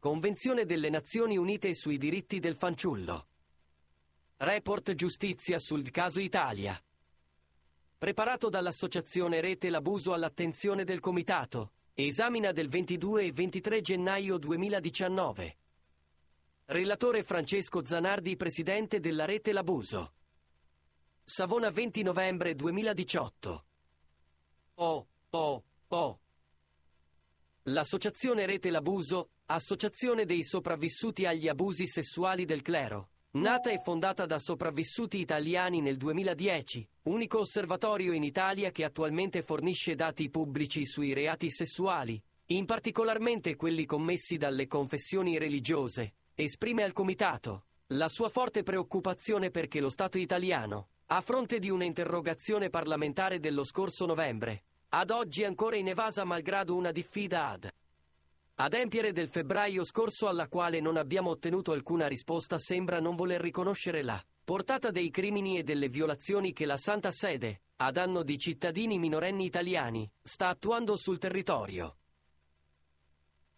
Convenzione delle Nazioni Unite sui diritti del fanciullo. Report Giustizia sul caso Italia. Preparato dall'associazione Rete l'Abuso all'attenzione del Comitato. Esamina del 22 e 23 gennaio 2019. Relatore Francesco Zanardi, presidente della Rete l'Abuso. Savona 20 novembre 2018. L'associazione Rete l'Abuso, associazione dei sopravvissuti agli abusi sessuali del clero, nata e fondata da sopravvissuti italiani nel 2010, unico osservatorio in Italia che attualmente fornisce dati pubblici sui reati sessuali, in particolarmente quelli commessi dalle confessioni religiose, esprime al Comitato la sua forte preoccupazione perché lo Stato italiano, a fronte di un'interrogazione parlamentare dello scorso novembre, ad oggi ancora inevasa malgrado una diffida ad adempiere del febbraio scorso alla quale non abbiamo ottenuto alcuna risposta, sembra non voler riconoscere la portata dei crimini e delle violazioni che la Santa Sede, a danno di cittadini minorenni italiani, sta attuando sul territorio.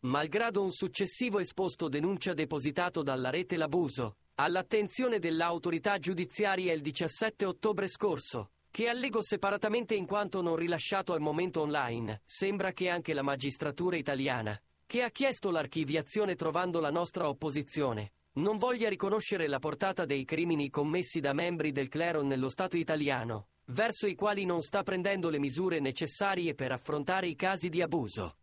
Malgrado un successivo esposto denuncia depositato dalla Rete l'Abuso all'attenzione dell'autorità giudiziaria il 17 ottobre scorso, che allego separatamente in quanto non rilasciato al momento online, sembra che anche la magistratura italiana, che ha chiesto l'archiviazione trovando la nostra opposizione, non voglia riconoscere la portata dei crimini commessi da membri del clero nello Stato italiano, verso i quali non sta prendendo le misure necessarie per affrontare i casi di abuso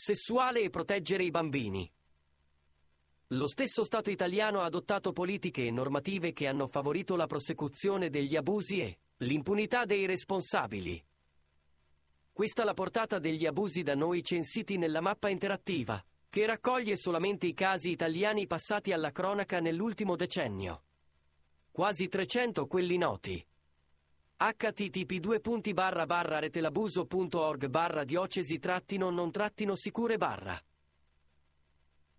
sessuale e proteggere i bambini. Lo stesso Stato italiano ha adottato politiche e normative che hanno favorito la prosecuzione degli abusi e l'impunità dei responsabili. Questa la portata degli abusi da noi censiti nella mappa interattiva, che raccoglie solamente i casi italiani passati alla cronaca nell'ultimo decennio. Quasi 300 quelli noti. http://retelabuso.org/diocesi-non-sicure/.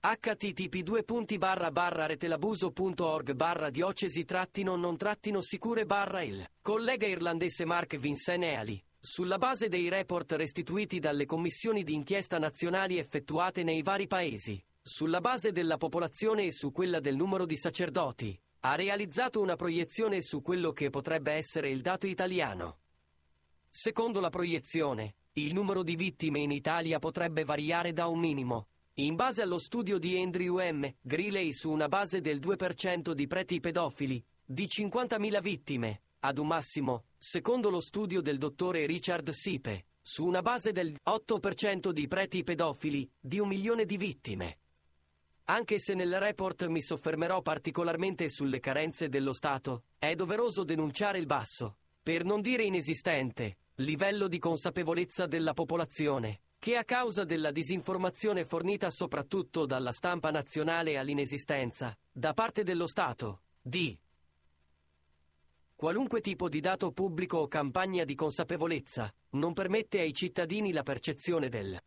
http://retelabuso.org/diocesi-non-sicure/. Collega irlandese Mark Vincent Nealy, sulla base dei report restituiti dalle commissioni di inchiesta nazionali effettuate nei vari paesi, sulla base della popolazione e su quella del numero di sacerdoti, ha realizzato una proiezione su quello che potrebbe essere il dato italiano. Secondo la proiezione, il numero di vittime in Italia potrebbe variare da un minimo, in base allo studio di Andrew M. Greeley su una base del 2% di preti pedofili, di 50.000 vittime, ad un massimo, secondo lo studio del dottore Richard Sipe, su una base del 8% di preti pedofili, di 1 milione di vittime. Anche se nel report mi soffermerò particolarmente sulle carenze dello Stato, è doveroso denunciare il basso, per non dire inesistente, livello di consapevolezza della popolazione, che a causa della disinformazione fornita soprattutto dalla stampa nazionale all'inesistenza, da parte dello Stato, di qualunque tipo di dato pubblico o campagna di consapevolezza, non permette ai cittadini la percezione del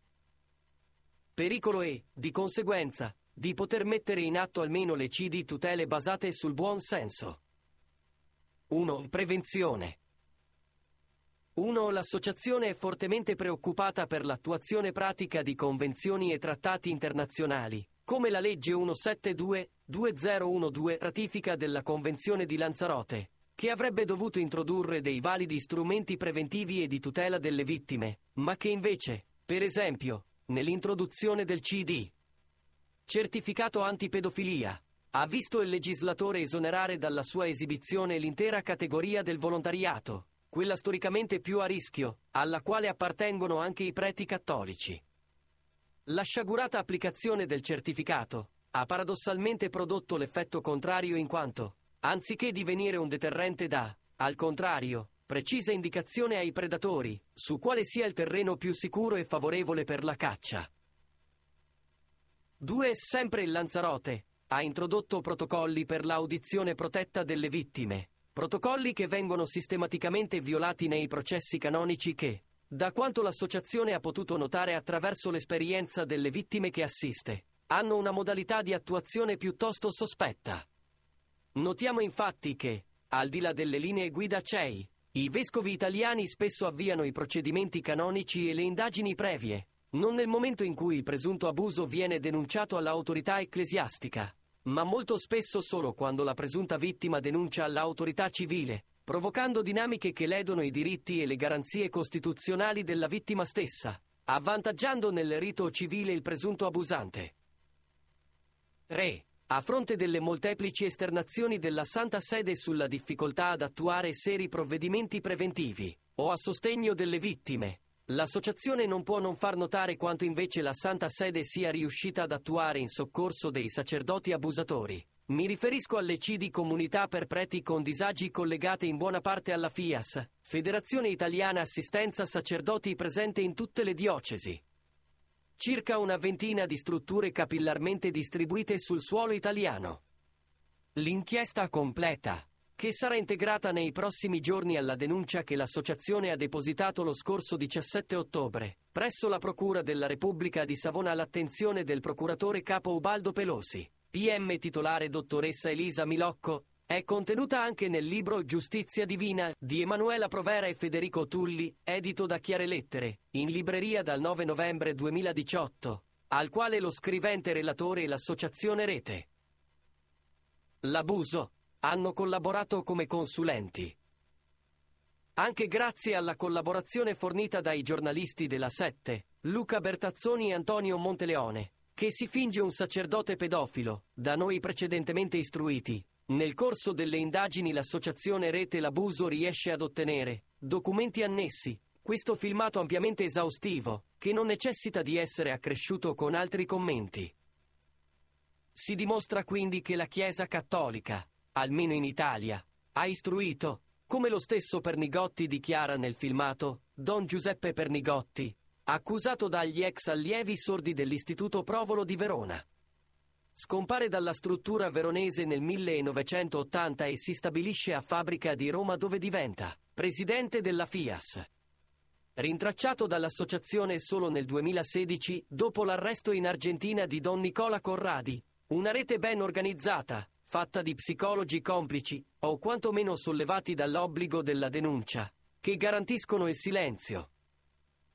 pericolo e, di conseguenza, di poter mettere in atto almeno le cd tutele basate sul buon senso. 1. Prevenzione. 1. L'associazione è fortemente preoccupata per l'attuazione pratica di convenzioni e trattati internazionali, come la legge 172-2012, ratifica della Convenzione di Lanzarote, che avrebbe dovuto introdurre dei validi strumenti preventivi e di tutela delle vittime, ma che invece, per esempio, nell'introduzione del CD, certificato antipedofilia, ha visto il legislatore esonerare dalla sua esibizione l'intera categoria del volontariato, quella storicamente più a rischio, alla quale appartengono anche i preti cattolici. La sciagurata applicazione del certificato ha paradossalmente prodotto l'effetto contrario in quanto, anziché divenire un deterrente dà, al contrario, precisa indicazione ai predatori, su quale sia il terreno più sicuro e favorevole per la caccia. 2. Sempre il Lanzarote ha introdotto protocolli per l'audizione protetta delle vittime, protocolli che vengono sistematicamente violati nei processi canonici che, da quanto l'associazione ha potuto notare attraverso l'esperienza delle vittime che assiste, hanno una modalità di attuazione piuttosto sospetta. Notiamo infatti che, al di là delle linee guida CEI, i vescovi italiani spesso avviano i procedimenti canonici e le indagini previe, non nel momento in cui il presunto abuso viene denunciato all'autorità ecclesiastica, ma molto spesso solo quando la presunta vittima denuncia all'autorità civile, provocando dinamiche che ledono i diritti e le garanzie costituzionali della vittima stessa, avvantaggiando nel rito civile il presunto abusante. 3. A fronte delle molteplici esternazioni della Santa Sede sulla difficoltà ad attuare seri provvedimenti preventivi o a sostegno delle vittime, l'associazione non può non far notare quanto invece la Santa Sede sia riuscita ad attuare in soccorso dei sacerdoti abusatori. Mi riferisco alle C di Comunità per Preti con Disagi, collegate in buona parte alla FIAS, Federazione Italiana Assistenza Sacerdoti, presente in tutte le diocesi. Circa una ventina di strutture capillarmente distribuite sul suolo italiano. L'inchiesta completa, che sarà integrata nei prossimi giorni alla denuncia che l'associazione ha depositato lo scorso 17 ottobre, presso la Procura della Repubblica di Savona all'attenzione del procuratore capo Ubaldo Pelosi, PM titolare dottoressa Elisa Milocco, è contenuta anche nel libro Giustizia Divina di Emanuela Provera e Federico Tulli, edito da Chiare Lettere, in libreria dal 9 novembre 2018, al quale lo scrivente relatore e l'associazione Rete l'Abuso hanno collaborato come consulenti. Anche grazie alla collaborazione fornita dai giornalisti della Sette, Luca Bertazzoni e Antonio Monteleone, che si finge un sacerdote pedofilo, da noi precedentemente istruiti, nel corso delle indagini l'associazione Rete l'Abuso riesce ad ottenere documenti annessi, questo filmato ampiamente esaustivo, che non necessita di essere accresciuto con altri commenti. Si dimostra quindi che la Chiesa Cattolica, almeno in Italia, ha istruito, come lo stesso Pernigotti dichiara nel filmato, Don Giuseppe Pernigotti, accusato dagli ex allievi sordi dell'Istituto Provolo di Verona. Scompare dalla struttura veronese nel 1980 e si stabilisce a Fabbrica di Roma, dove diventa presidente della FIAS. Rintracciato dall'associazione solo nel 2016, dopo l'arresto in Argentina di Don Nicola Corradi, una rete ben organizzata, fatta di psicologi complici, o quantomeno sollevati dall'obbligo della denuncia, che garantiscono il silenzio.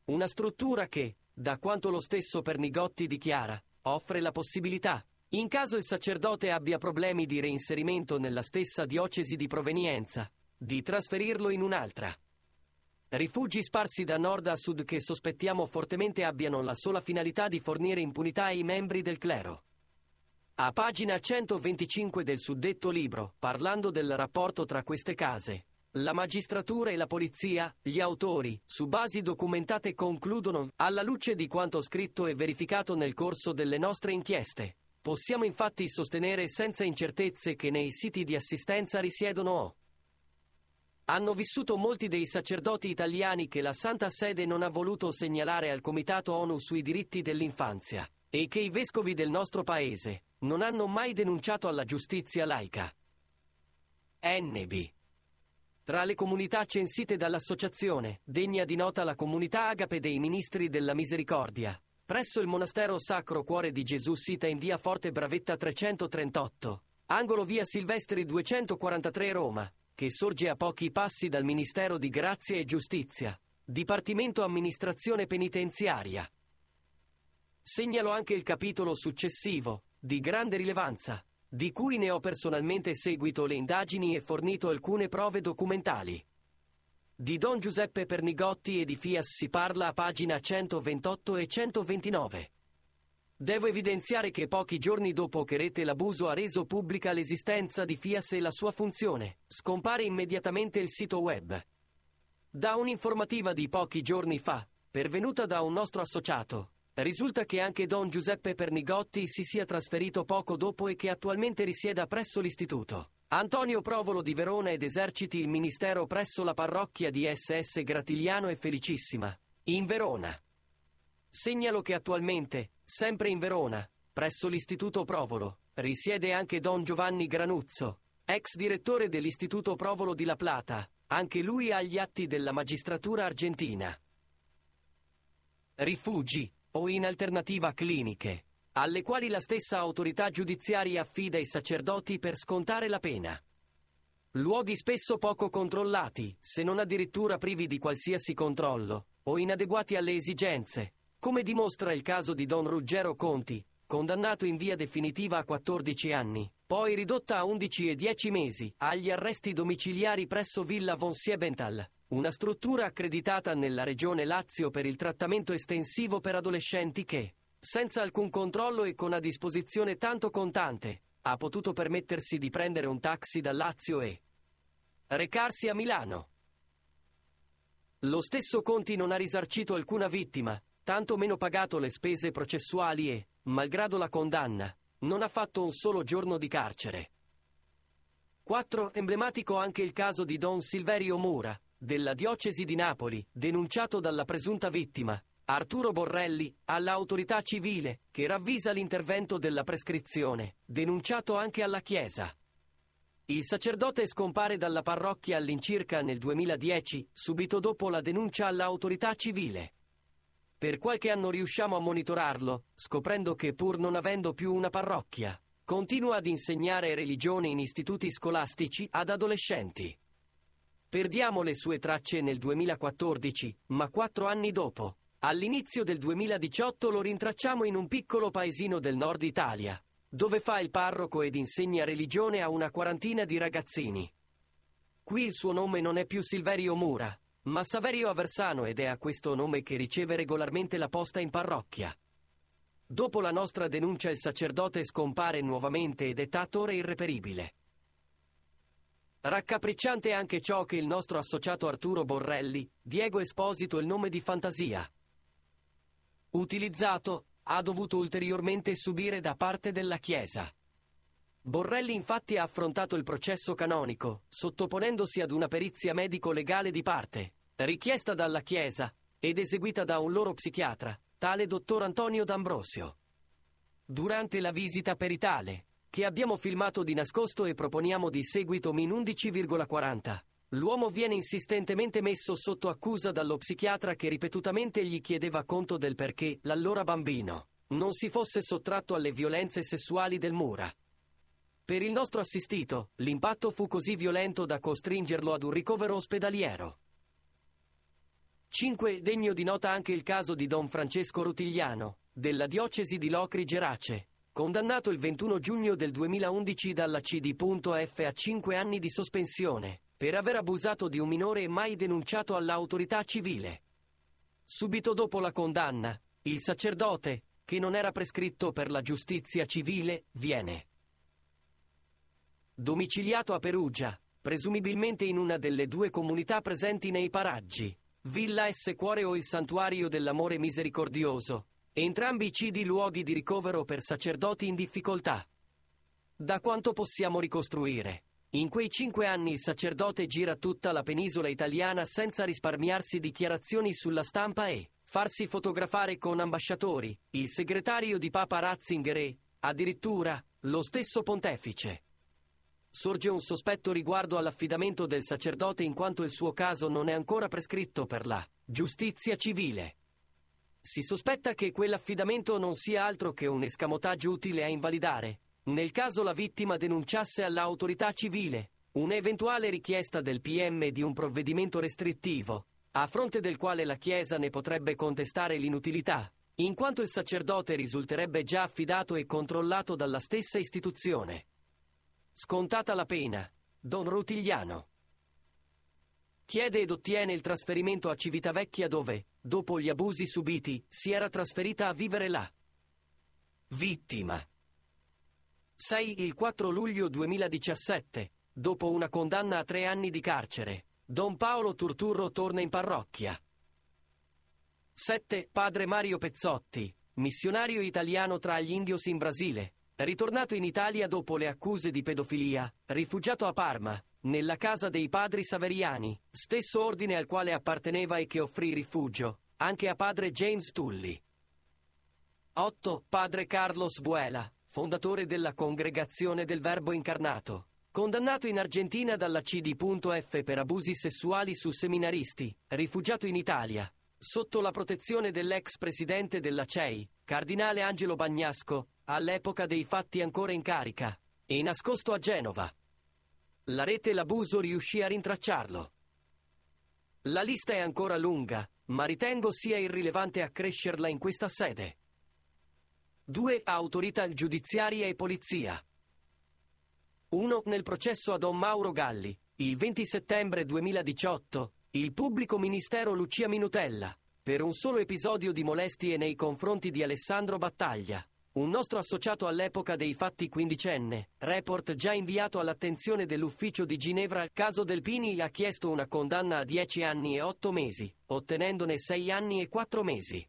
Una struttura che, da quanto lo stesso Pernigotti dichiara, offre la possibilità, in caso il sacerdote abbia problemi di reinserimento nella stessa diocesi di provenienza, di trasferirlo in un'altra. Rifugi sparsi da nord a sud che sospettiamo fortemente abbiano la sola finalità di fornire impunità ai membri del clero. A pagina 125 del suddetto libro, parlando del rapporto tra queste case, la magistratura e la polizia, gli autori, su basi documentate, concludono: alla luce di quanto scritto e verificato nel corso delle nostre inchieste, possiamo infatti sostenere senza incertezze che nei siti di assistenza risiedono o hanno vissuto molti dei sacerdoti italiani che la Santa Sede non ha voluto segnalare al Comitato ONU sui diritti dell'infanzia, e che i vescovi del nostro paese non hanno mai denunciato alla giustizia laica. NB. Tra le comunità censite dall'associazione, degna di nota la comunità Agape dei Ministri della Misericordia, presso il monastero Sacro Cuore di Gesù, sita in via Forte Bravetta 338, angolo via Silvestri 243 Roma, che sorge a pochi passi dal Ministero di Grazia e Giustizia, Dipartimento Amministrazione Penitenziaria. Segnalo anche il capitolo successivo, di grande rilevanza, di cui ne ho personalmente seguito le indagini e fornito alcune prove documentali. Di Don Giuseppe Pernigotti e di FIAS si parla a pagina 128 e 129. Devo evidenziare che pochi giorni dopo che Rete l'Abuso ha reso pubblica l'esistenza di FIAS e la sua funzione, scompare immediatamente il sito web. Da un'informativa di pochi giorni fa, pervenuta da un nostro associato, risulta che anche Don Giuseppe Pernigotti si sia trasferito poco dopo e che attualmente risieda presso l'Istituto Antonio Provolo di Verona ed eserciti il ministero presso la parrocchia di SS Gratigliano e Felicissima, in Verona. Segnalo che attualmente, sempre in Verona, presso l'Istituto Provolo, risiede anche Don Giovanni Granuzzo, ex direttore dell'Istituto Provolo di La Plata, anche lui agli atti della magistratura argentina. Rifugi, o in alternativa cliniche, alle quali la stessa autorità giudiziaria affida i sacerdoti per scontare la pena. Luoghi spesso poco controllati, se non addirittura privi di qualsiasi controllo, o inadeguati alle esigenze, come dimostra il caso di Don Ruggero Conti, condannato in via definitiva a 14 anni, poi ridotta a 11 e 10 mesi, agli arresti domiciliari presso Villa von Siebenthal, una struttura accreditata nella regione Lazio per il trattamento estensivo per adolescenti che, senza alcun controllo e con a disposizione tanto contante, ha potuto permettersi di prendere un taxi da Lazio e recarsi a Milano. Lo stesso Conti non ha risarcito alcuna vittima, tanto meno pagato le spese processuali e, malgrado la condanna, non ha fatto un solo giorno di carcere. 4. Emblematico anche il caso di Don Silverio Mura, della diocesi di Napoli, denunciato dalla presunta vittima, Arturo Borrelli, all'autorità civile, che ravvisa l'intervento della prescrizione, denunciato anche alla Chiesa. Il sacerdote scompare dalla parrocchia all'incirca nel 2010, subito dopo la denuncia all'autorità civile. Per qualche anno riusciamo a monitorarlo, scoprendo che pur non avendo più una parrocchia, continua ad insegnare religione in istituti scolastici ad adolescenti. Perdiamo le sue tracce nel 2014, ma 4 anni dopo, all'inizio del 2018 lo rintracciamo in un piccolo paesino del nord Italia, dove fa il parroco ed insegna religione a una quarantina di ragazzini. Qui il suo nome non è più Silverio Mura, ma Saverio Aversano, ed è a questo nome che riceve regolarmente la posta in parrocchia. Dopo la nostra denuncia il sacerdote scompare nuovamente ed è tuttora irreperibile. Raccapricciante anche ciò che il nostro associato Arturo Borrelli, Diego Esposito, il nome di fantasia utilizzato, ha dovuto ulteriormente subire da parte della Chiesa. Borrelli infatti ha affrontato il processo canonico, sottoponendosi ad una perizia medico-legale di parte, richiesta dalla Chiesa, ed eseguita da un loro psichiatra, tale dottor Antonio D'Ambrosio. Durante la visita peritale, che abbiamo filmato di nascosto e proponiamo di seguito min 11,40, l'uomo viene insistentemente messo sotto accusa dallo psichiatra che ripetutamente gli chiedeva conto del perché l'allora bambino non si fosse sottratto alle violenze sessuali del Mura. Per il nostro assistito, l'impatto fu così violento da costringerlo ad un ricovero ospedaliero. 5. Degno di nota anche il caso di Don Francesco Rutigliano, della diocesi di Locri Gerace, condannato il 21 giugno del 2011 dalla CD.F a 5 anni di sospensione, per aver abusato di un minore e mai denunciato all'autorità civile. Subito dopo la condanna, il sacerdote, che non era prescritto per la giustizia civile, viene domiciliato a Perugia, presumibilmente in una delle due comunità presenti nei paraggi, Villa S. Cuore o il Santuario dell'Amore Misericordioso, entrambi cidi luoghi di ricovero per sacerdoti in difficoltà. Da quanto possiamo ricostruire, in quei 5 anni il sacerdote gira tutta la penisola italiana senza risparmiarsi dichiarazioni sulla stampa e farsi fotografare con ambasciatori, il segretario di Papa Ratzinger e, addirittura, lo stesso pontefice. Sorge un sospetto riguardo all'affidamento del sacerdote in quanto il suo caso non è ancora prescritto per la giustizia civile. Si sospetta che quell'affidamento non sia altro che un escamotaggio utile a invalidare, nel caso la vittima denunciasse all'autorità civile, un'eventuale richiesta del PM di un provvedimento restrittivo, a fronte del quale la Chiesa ne potrebbe contestare l'inutilità, in quanto il sacerdote risulterebbe già affidato e controllato dalla stessa istituzione. Scontata la pena, Don Rutigliano chiede ed ottiene il trasferimento a Civitavecchia dove, dopo gli abusi subiti, si era trasferita a vivere là. Vittima. 6. Il 4 luglio 2017, dopo una condanna a 3 anni di carcere, Don Paolo Turturro torna in parrocchia. 7. Padre Mario Pezzotti, missionario italiano tra gli indios in Brasile, ritornato in Italia dopo le accuse di pedofilia, rifugiato a Parma, nella casa dei padri Saveriani, stesso ordine al quale apparteneva e che offrì rifugio anche a padre James Tulli. 8. Padre Carlos Buela, fondatore della Congregazione del Verbo Incarnato, condannato in Argentina dalla CD.F per abusi sessuali su seminaristi, rifugiato in Italia, sotto la protezione dell'ex presidente della CEI, cardinale Angelo Bagnasco, all'epoca dei fatti ancora in carica, e nascosto a Genova. La Rete l'Abuso riuscì a rintracciarlo. La lista è ancora lunga, ma ritengo sia irrilevante accrescerla in questa sede. 2. Autorità giudiziaria e polizia. 1. Nel processo a Don Mauro Galli, il 20 settembre 2018, il pubblico ministero Lucia Minutella, per un solo episodio di molestie nei confronti di Alessandro Battaglia, un nostro associato all'epoca dei fatti quindicenne, report già inviato all'attenzione dell'ufficio di Ginevra. Caso Del Pini ha chiesto una condanna a 10 anni e 8 mesi, ottenendone 6 anni e 4 mesi.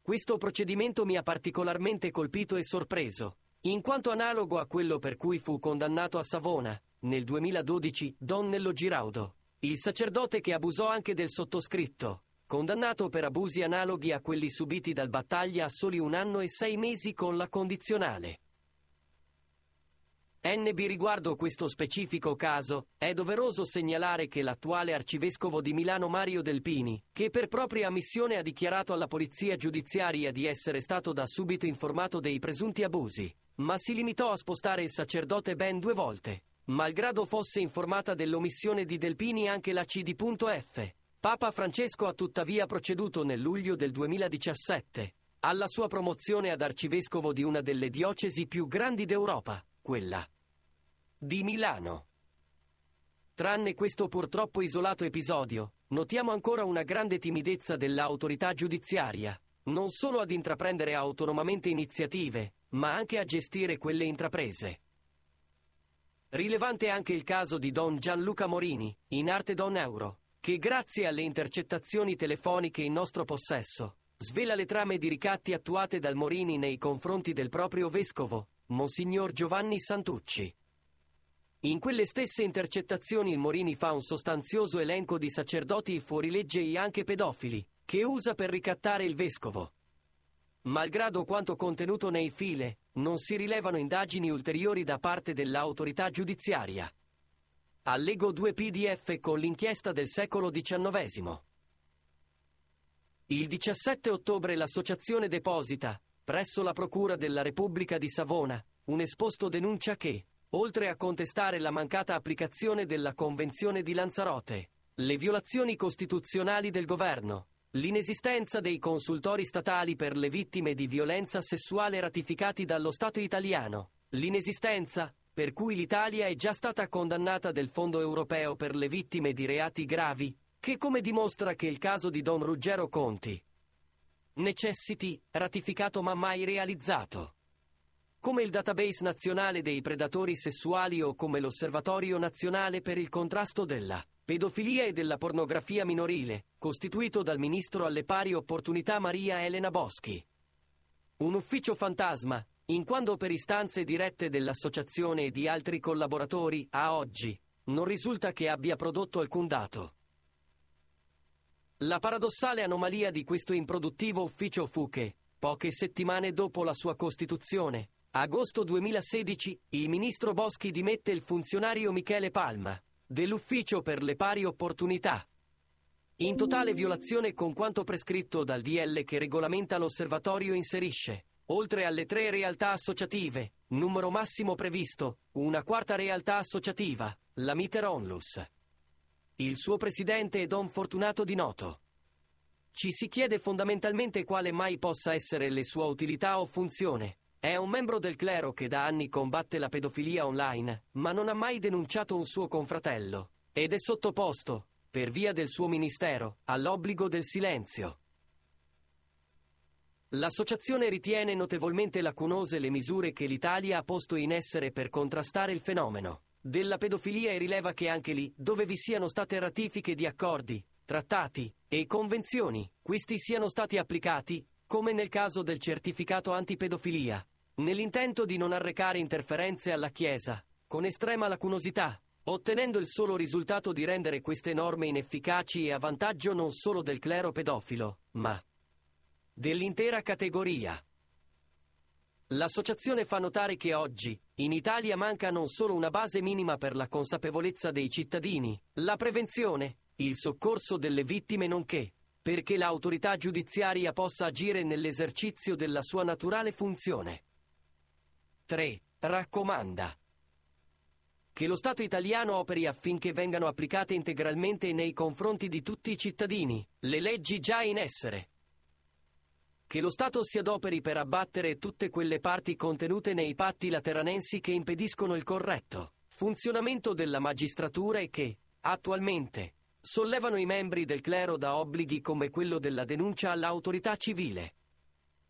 Questo procedimento mi ha particolarmente colpito e sorpreso, in quanto analogo a quello per cui fu condannato a Savona, nel 2012, Don Nello Giraudo, il sacerdote che abusò anche del sottoscritto, condannato per abusi analoghi a quelli subiti dal Battaglia a soli 1 anno e 6 mesi con la condizionale. NB. Riguardo questo specifico caso, è doveroso segnalare che l'attuale arcivescovo di Milano Mario Del Pini, che per propria ammissione ha dichiarato alla polizia giudiziaria di essere stato da subito informato dei presunti abusi, ma si limitò a spostare il sacerdote ben 2 volte, malgrado fosse informata dell'omissione di Del Pini anche la CD.F. Papa Francesco ha tuttavia proceduto nel luglio del 2017 alla sua promozione ad arcivescovo di una delle diocesi più grandi d'Europa, quella di Milano. Tranne questo purtroppo isolato episodio, notiamo ancora una grande timidezza dell'autorità giudiziaria, non solo ad intraprendere autonomamente iniziative, ma anche a gestire quelle intraprese. Rilevante anche il caso di Don Gianluca Morini, in arte Don Euro, che grazie alle intercettazioni telefoniche in nostro possesso, svela le trame di ricatti attuate dal Morini nei confronti del proprio vescovo, Monsignor Giovanni Santucci. In quelle stesse intercettazioni il Morini fa un sostanzioso elenco di sacerdoti fuorilegge e anche pedofili, che usa per ricattare il vescovo. Malgrado quanto contenuto nei file, non si rilevano indagini ulteriori da parte dell'autorità giudiziaria. Allego 2 PDF con l'inchiesta del secolo XIX. Il 17 ottobre l'associazione deposita, presso la Procura della Repubblica di Savona, un esposto denuncia che, oltre a contestare la mancata applicazione della Convenzione di Lanzarote, le violazioni costituzionali del governo, l'inesistenza dei consultori statali per le vittime di violenza sessuale ratificati dallo Stato italiano, l'inesistenza, per cui l'Italia è già stata condannata, del Fondo europeo per le vittime di reati gravi, che, come dimostra che il caso di Don Ruggero Conti necessiti, ratificato ma mai realizzato, come il database nazionale dei predatori sessuali o come l'Osservatorio nazionale per il contrasto della pedofilia e della pornografia minorile, costituito dal ministro alle pari opportunità Maria Elena Boschi. Un ufficio fantasma, in quanto per istanze dirette dell'associazione e di altri collaboratori, a oggi, non risulta che abbia prodotto alcun dato. La paradossale anomalia di questo improduttivo ufficio fu che, poche settimane dopo la sua costituzione, agosto 2016, il ministro Boschi dimette il funzionario Michele Palma, dell'ufficio per le pari opportunità, in totale violazione con quanto prescritto dal DL che regolamenta l'osservatorio. Inserisce, oltre alle 3 realtà associative, numero massimo previsto, una 4ª realtà associativa, la Miter Onlus. Il suo presidente è Don Fortunato Di Noto. Ci si chiede fondamentalmente quale mai possa essere la sua utilità o funzione. È un membro del clero che da anni combatte la pedofilia online, ma non ha mai denunciato un suo confratello, ed è sottoposto, per via del suo ministero, all'obbligo del silenzio. L'associazione ritiene notevolmente lacunose le misure che l'Italia ha posto in essere per contrastare il fenomeno della pedofilia e rileva che anche lì, dove vi siano state ratifiche di accordi, trattati e convenzioni, questi siano stati applicati, come nel caso del certificato antipedofilia, nell'intento di non arrecare interferenze alla Chiesa, con estrema lacunosità, ottenendo il solo risultato di rendere queste norme inefficaci e a vantaggio non solo del clero pedofilo, ma dell'intera categoria. L'associazione fa notare che oggi, in Italia, manca non solo una base minima per la consapevolezza dei cittadini, la prevenzione, il soccorso delle vittime, nonché perché l'autorità giudiziaria possa agire nell'esercizio della sua naturale funzione. 3. Raccomanda. che lo Stato italiano operi affinché vengano applicate integralmente nei confronti di tutti i cittadini le leggi già in essere, che lo Stato si adoperi per abbattere tutte quelle parti contenute nei patti lateranensi che impediscono il corretto funzionamento della magistratura e che, attualmente, sollevano i membri del clero da obblighi come quello della denuncia all'autorità civile.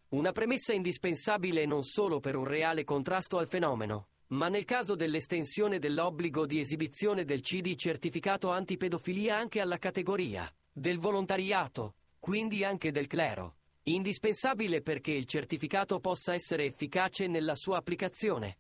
Una premessa indispensabile non solo per un reale contrasto al fenomeno, ma nel caso dell'estensione dell'obbligo di esibizione del CD certificato antipedofilia anche alla categoria del volontariato, quindi anche del clero. Indispensabile perché il certificato possa essere efficace nella sua applicazione.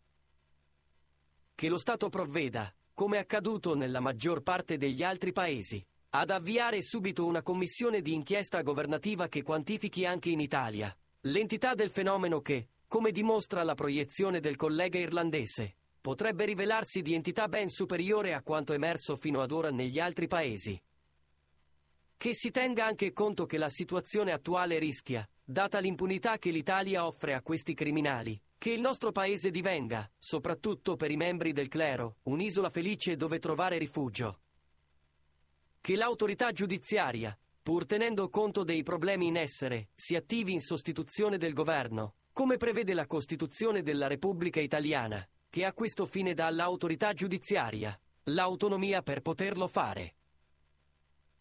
Che lo Stato provveda, come accaduto nella maggior parte degli altri paesi, ad avviare subito una commissione di inchiesta governativa che quantifichi anche in Italia l'entità del fenomeno che, come dimostra la proiezione del collega irlandese, potrebbe rivelarsi di entità ben superiore a quanto emerso fino ad ora negli altri paesi. Che si tenga anche conto che la situazione attuale rischia, data l'impunità che l'Italia offre a questi criminali, che il nostro paese divenga, soprattutto per i membri del clero, un'isola felice dove trovare rifugio. Che l'autorità giudiziaria, pur tenendo conto dei problemi in essere, si attivi in sostituzione del governo, come prevede la Costituzione della Repubblica Italiana, che a questo fine dà all'autorità giudiziaria l'autonomia per poterlo fare.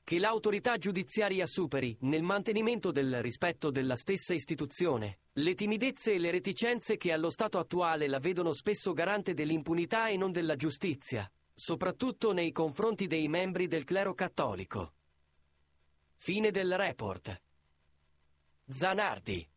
Che l'autorità giudiziaria superi, nel mantenimento del rispetto della stessa istituzione, le timidezze e le reticenze che allo stato attuale la vedono spesso garante dell'impunità e non della giustizia, soprattutto nei confronti dei membri del clero cattolico. Fine del report. Zanardi.